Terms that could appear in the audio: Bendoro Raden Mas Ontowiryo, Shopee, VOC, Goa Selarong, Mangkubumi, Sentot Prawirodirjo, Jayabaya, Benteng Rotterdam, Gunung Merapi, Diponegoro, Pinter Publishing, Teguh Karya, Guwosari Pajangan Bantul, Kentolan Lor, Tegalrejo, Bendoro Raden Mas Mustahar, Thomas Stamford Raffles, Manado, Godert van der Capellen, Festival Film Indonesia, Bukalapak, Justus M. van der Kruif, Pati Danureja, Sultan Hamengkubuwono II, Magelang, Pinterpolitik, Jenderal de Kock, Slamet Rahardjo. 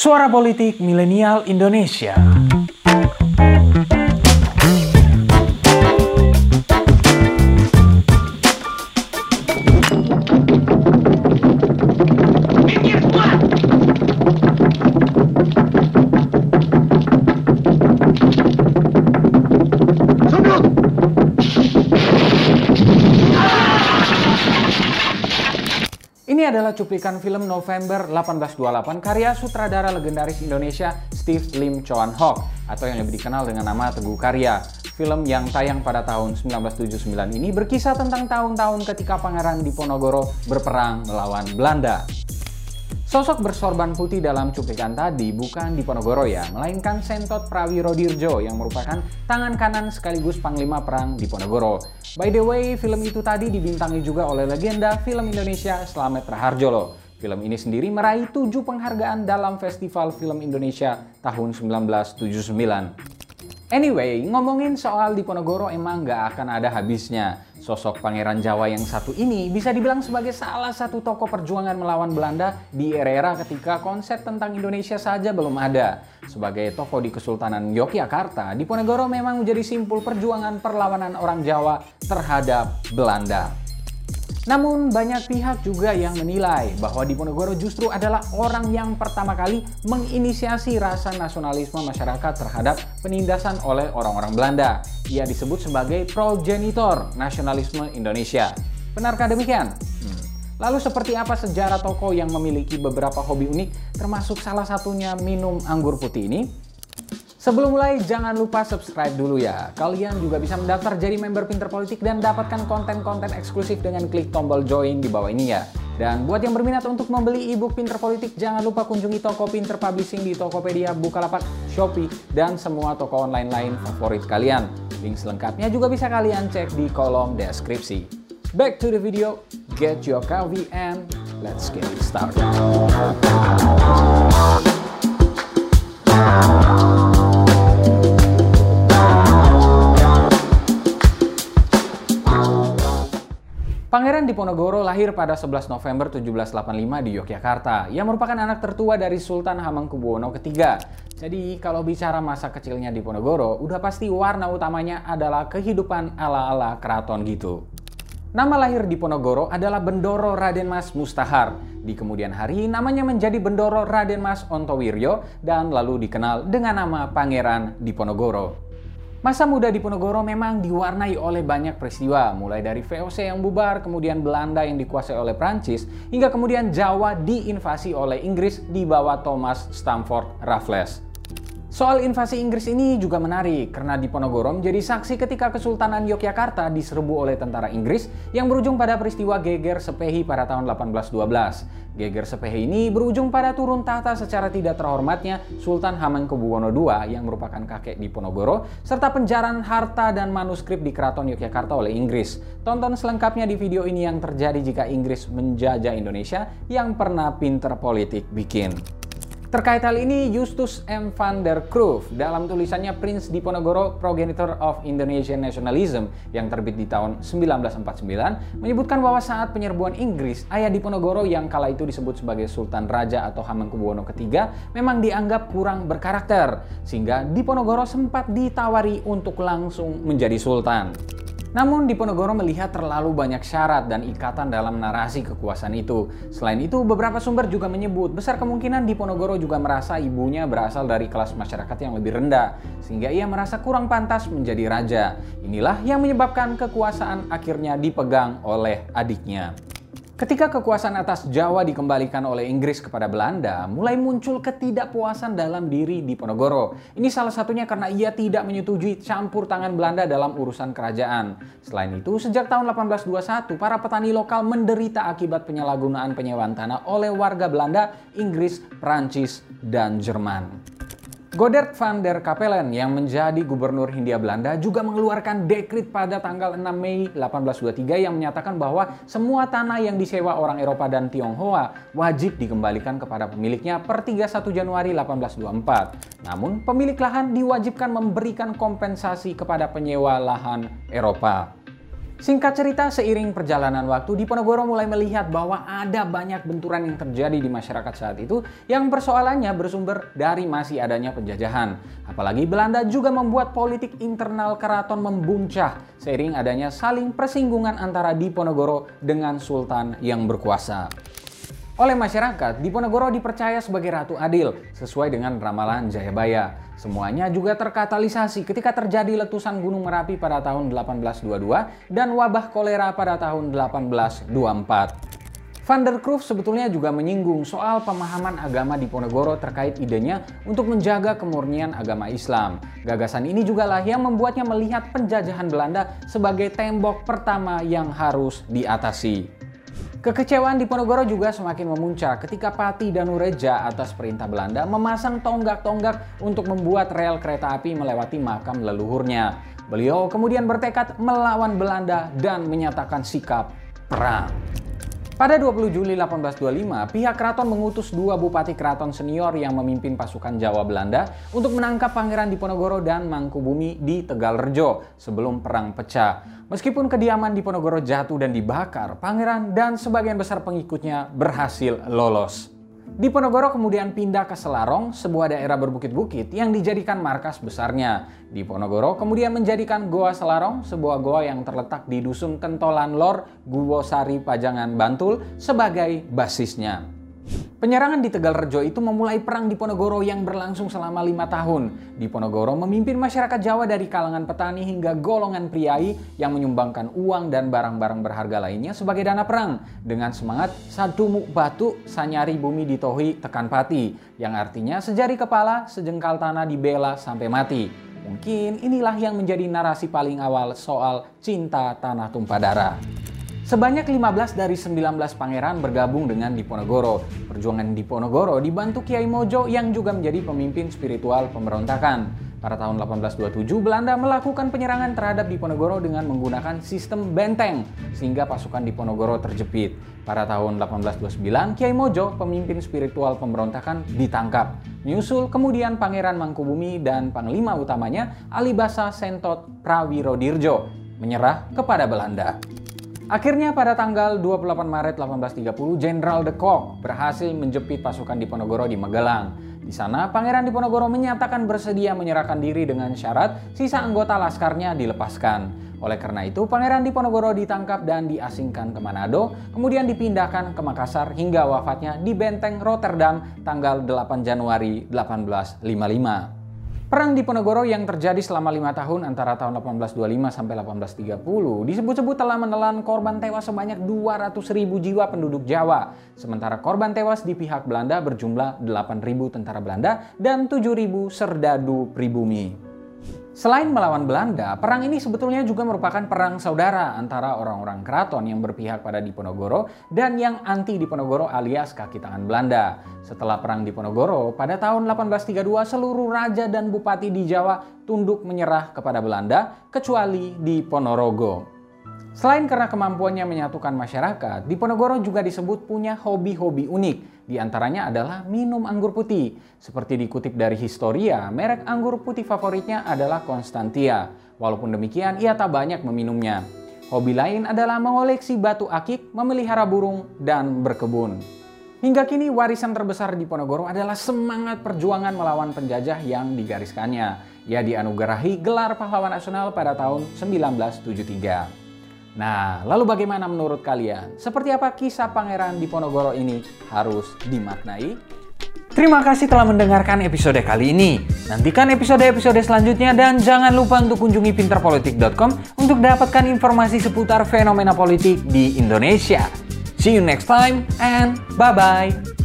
Suara Politik Milenial Indonesia. Ini adalah cuplikan film November 1828 karya sutradara legendaris Indonesia Steve Lim Chuan Hock atau yang lebih dikenal dengan nama Teguh Karya. Film yang tayang pada tahun 1979 ini berkisah tentang tahun-tahun ketika Pangeran Diponegoro berperang melawan Belanda. Sosok bersorban putih dalam cuplikan tadi bukan Diponegoro ya, melainkan Sentot Prawirodirjo yang merupakan tangan kanan sekaligus panglima perang Diponegoro. By the way, film itu tadi dibintangi juga oleh legenda film Indonesia Slamet Rahardjo loh. Film ini sendiri meraih 7 penghargaan dalam Festival Film Indonesia tahun 1979. Anyway, ngomongin soal Diponegoro emang nggak akan ada habisnya. Sosok Pangeran Jawa yang satu ini bisa dibilang sebagai salah satu tokoh perjuangan melawan Belanda di era-era ketika konsep tentang Indonesia saja belum ada. Sebagai tokoh di Kesultanan Yogyakarta, Diponegoro memang menjadi simpul perjuangan perlawanan orang Jawa terhadap Belanda. Namun banyak pihak juga yang menilai bahwa Diponegoro justru adalah orang yang pertama kali menginisiasi rasa nasionalisme masyarakat terhadap penindasan oleh orang-orang Belanda. Ia disebut sebagai progenitor nasionalisme Indonesia. Benarkah demikian? Lalu seperti apa sejarah tokoh yang memiliki beberapa hobi unik termasuk salah satunya minum anggur putih ini? Sebelum mulai, jangan lupa subscribe dulu ya. Kalian juga bisa mendaftar jadi member Pinterpolitik dan dapatkan konten-konten eksklusif dengan klik tombol join di bawah ini ya. Dan buat yang berminat untuk membeli e-book Pinterpolitik, jangan lupa kunjungi toko Pinter Publishing di Tokopedia, Bukalapak, Shopee, dan semua toko online lain favorit kalian. Link selengkapnya juga bisa kalian cek di kolom deskripsi. Back to the video, get your coffee and let's get started. Pangeran Diponegoro lahir pada 11 November 1785 di Yogyakarta. Ia merupakan anak tertua dari Sultan Hamengkubuwono III. Jadi kalau bicara masa kecilnya Diponegoro, udah pasti warna utamanya adalah kehidupan ala-ala keraton gitu. Nama lahir Diponegoro adalah Bendoro Raden Mas Mustahar. Di kemudian hari namanya menjadi Bendoro Raden Mas Ontowiryo dan lalu dikenal dengan nama Pangeran Diponegoro. Masa muda Diponegoro memang diwarnai oleh banyak peristiwa, mulai dari VOC yang bubar, kemudian Belanda yang dikuasai oleh Prancis, hingga kemudian Jawa diinvasi oleh Inggris di bawah Thomas Stamford Raffles. Soal invasi Inggris ini juga menarik, karena Diponegoro menjadi saksi ketika Kesultanan Yogyakarta diserbu oleh tentara Inggris yang berujung pada peristiwa Geger Sepehi pada tahun 1812. Geger Sepehi ini berujung pada turun tahta secara tidak terhormatnya Sultan Hamengkubuwono II yang merupakan kakek Diponegoro, serta penjarahan harta dan manuskrip di Keraton Yogyakarta oleh Inggris. Tonton selengkapnya di video ini yang terjadi jika Inggris menjajah Indonesia yang pernah Pinterpolitik bikin. Terkait hal ini, Justus M. van der Kruif dalam tulisannya Prince Diponegoro, Progenitor of Indonesian Nationalism yang terbit di tahun 1949 menyebutkan bahwa saat penyerbuan Inggris, ayah Diponegoro yang kala itu disebut sebagai Sultan Raja atau Hamengkubuwono III memang dianggap kurang berkarakter sehingga Diponegoro sempat ditawari untuk langsung menjadi sultan. Namun Diponegoro melihat terlalu banyak syarat dan ikatan dalam narasi kekuasaan itu. Selain itu, beberapa sumber juga menyebut besar kemungkinan Diponegoro juga merasa ibunya berasal dari kelas masyarakat yang lebih rendah, sehingga ia merasa kurang pantas menjadi raja. Inilah yang menyebabkan kekuasaan akhirnya dipegang oleh adiknya. Ketika kekuasaan atas Jawa dikembalikan oleh Inggris kepada Belanda, mulai muncul ketidakpuasan dalam diri Diponegoro. Ini salah satunya karena ia tidak menyetujui campur tangan Belanda dalam urusan kerajaan. Selain itu, sejak tahun 1821, para petani lokal menderita akibat penyalahgunaan penyewaan tanah oleh warga Belanda, Inggris, Prancis, dan Jerman. Godert van der Capellen yang menjadi gubernur Hindia Belanda juga mengeluarkan dekrit pada tanggal 6 Mei 1823 yang menyatakan bahwa semua tanah yang disewa orang Eropa dan Tionghoa wajib dikembalikan kepada pemiliknya per 31 Januari 1824. Namun pemilik lahan diwajibkan memberikan kompensasi kepada penyewa lahan Eropa. Singkat cerita, seiring perjalanan waktu, Diponegoro mulai melihat bahwa ada banyak benturan yang terjadi di masyarakat saat itu yang persoalannya bersumber dari masih adanya penjajahan. Apalagi Belanda juga membuat politik internal keraton membuncah seiring adanya saling persinggungan antara Diponegoro dengan sultan yang berkuasa. Oleh masyarakat, Diponegoro dipercaya sebagai ratu adil sesuai dengan ramalan Jayabaya. Semuanya juga terkatalisasi ketika terjadi letusan Gunung Merapi pada tahun 1822 dan wabah kolera pada tahun 1824. Van der Kruif sebetulnya juga menyinggung soal pemahaman agama Diponegoro terkait idenya untuk menjaga kemurnian agama Islam. Gagasan ini juga lah yang membuatnya melihat penjajahan Belanda sebagai tembok pertama yang harus diatasi. Kekecewaan Diponegoro juga semakin memuncak ketika Pati Danureja atas perintah Belanda memasang tonggak-tonggak untuk membuat rel kereta api melewati makam leluhurnya. Beliau kemudian bertekad melawan Belanda dan menyatakan sikap perang. Pada 20 Juli 1825, pihak keraton mengutus dua bupati keraton senior yang memimpin pasukan Jawa Belanda untuk menangkap Pangeran Diponegoro dan Mangkubumi di Tegalrejo sebelum perang pecah. Meskipun kediaman Diponegoro jatuh dan dibakar, pangeran dan sebagian besar pengikutnya berhasil lolos. Diponegoro kemudian pindah ke Selarong, sebuah daerah berbukit-bukit yang dijadikan markas besarnya. Diponegoro kemudian menjadikan Goa Selarong, sebuah goa yang terletak di dusun Kentolan Lor, Guwosari Pajangan Bantul, sebagai basisnya. Penyerangan di Tegalrejo itu memulai perang Diponegoro yang berlangsung selama 5 tahun. Diponegoro memimpin masyarakat Jawa dari kalangan petani hingga golongan priai yang menyumbangkan uang dan barang-barang berharga lainnya sebagai dana perang dengan semangat sadumuk batu sanyari bumi ditohi tekan pati, yang artinya sejari kepala sejengkal tanah dibela sampai mati. Mungkin inilah yang menjadi narasi paling awal soal cinta tanah tumpah darah. Sebanyak 15 dari 19 pangeran bergabung dengan Diponegoro. Perjuangan Diponegoro dibantu Kiai Mojo yang juga menjadi pemimpin spiritual pemberontakan. Pada tahun 1827, Belanda melakukan penyerangan terhadap Diponegoro dengan menggunakan sistem benteng, sehingga pasukan Diponegoro terjepit. Pada tahun 1829, Kiai Mojo, pemimpin spiritual pemberontakan, ditangkap. Menyusul kemudian Pangeran Mangkubumi dan panglima utamanya, Alibasa Sentot Prawirodirjo, menyerah kepada Belanda. Akhirnya pada tanggal 28 Maret 1830, Jenderal de Kock berhasil menjepit pasukan Diponegoro di Magelang. Di sana, Pangeran Diponegoro menyatakan bersedia menyerahkan diri dengan syarat sisa anggota laskarnya dilepaskan. Oleh karena itu, Pangeran Diponegoro ditangkap dan diasingkan ke Manado, kemudian dipindahkan ke Makassar hingga wafatnya di Benteng Rotterdam tanggal 8 Januari 1855. Perang Diponegoro yang terjadi selama 5 tahun antara tahun 1825 sampai 1830 disebut-sebut telah menelan korban tewas sebanyak 200.000 jiwa penduduk Jawa. Sementara korban tewas di pihak Belanda berjumlah 8.000 tentara Belanda dan 7.000 serdadu pribumi. Selain melawan Belanda, perang ini sebetulnya juga merupakan perang saudara antara orang-orang keraton yang berpihak pada Diponegoro dan yang anti Diponegoro alias kaki tangan Belanda. Setelah perang Diponegoro, pada tahun 1832 seluruh raja dan bupati di Jawa tunduk menyerah kepada Belanda kecuali Diponegoro. Selain karena kemampuannya menyatukan masyarakat, Diponegoro juga disebut punya hobi-hobi unik. Di antaranya adalah minum anggur putih. Seperti dikutip dari Historia, merek anggur putih favoritnya adalah Konstantia. Walaupun demikian, ia tak banyak meminumnya. Hobi lain adalah mengoleksi batu akik, memelihara burung, dan berkebun. Hingga kini warisan terbesar Diponegoro adalah semangat perjuangan melawan penjajah yang digariskannya. Ia dianugerahi gelar pahlawan nasional pada tahun 1973. Nah, lalu bagaimana menurut kalian? Seperti apa kisah Pangeran Diponegoro ini harus dimaknai? Terima kasih telah mendengarkan episode kali ini. Nantikan episode-episode selanjutnya dan jangan lupa untuk kunjungi pinterpolitik.com untuk dapatkan informasi seputar fenomena politik di Indonesia. See you next time and bye-bye.